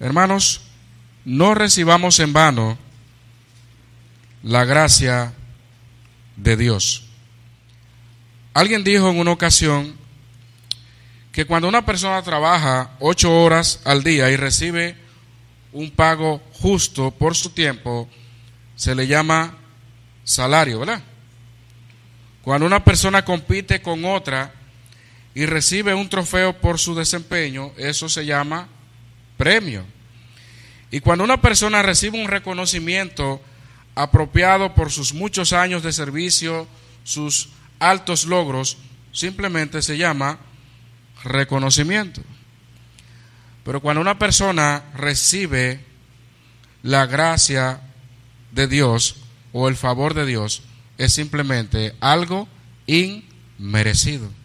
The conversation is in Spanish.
Hermanos, no recibamos en vano la gracia de Dios. Alguien dijo en una ocasión que cuando una persona trabaja 8 horas al día y recibe un pago justo por su tiempo, se le llama salario, ¿verdad? Cuando una persona compite con otra y recibe un trofeo por su desempeño, eso se llama premio. Y cuando una persona recibe un reconocimiento apropiado por sus muchos años de servicio, sus altos logros, simplemente se llama reconocimiento. Pero cuando una persona recibe la gracia de Dios o el favor de Dios, es simplemente algo inmerecido.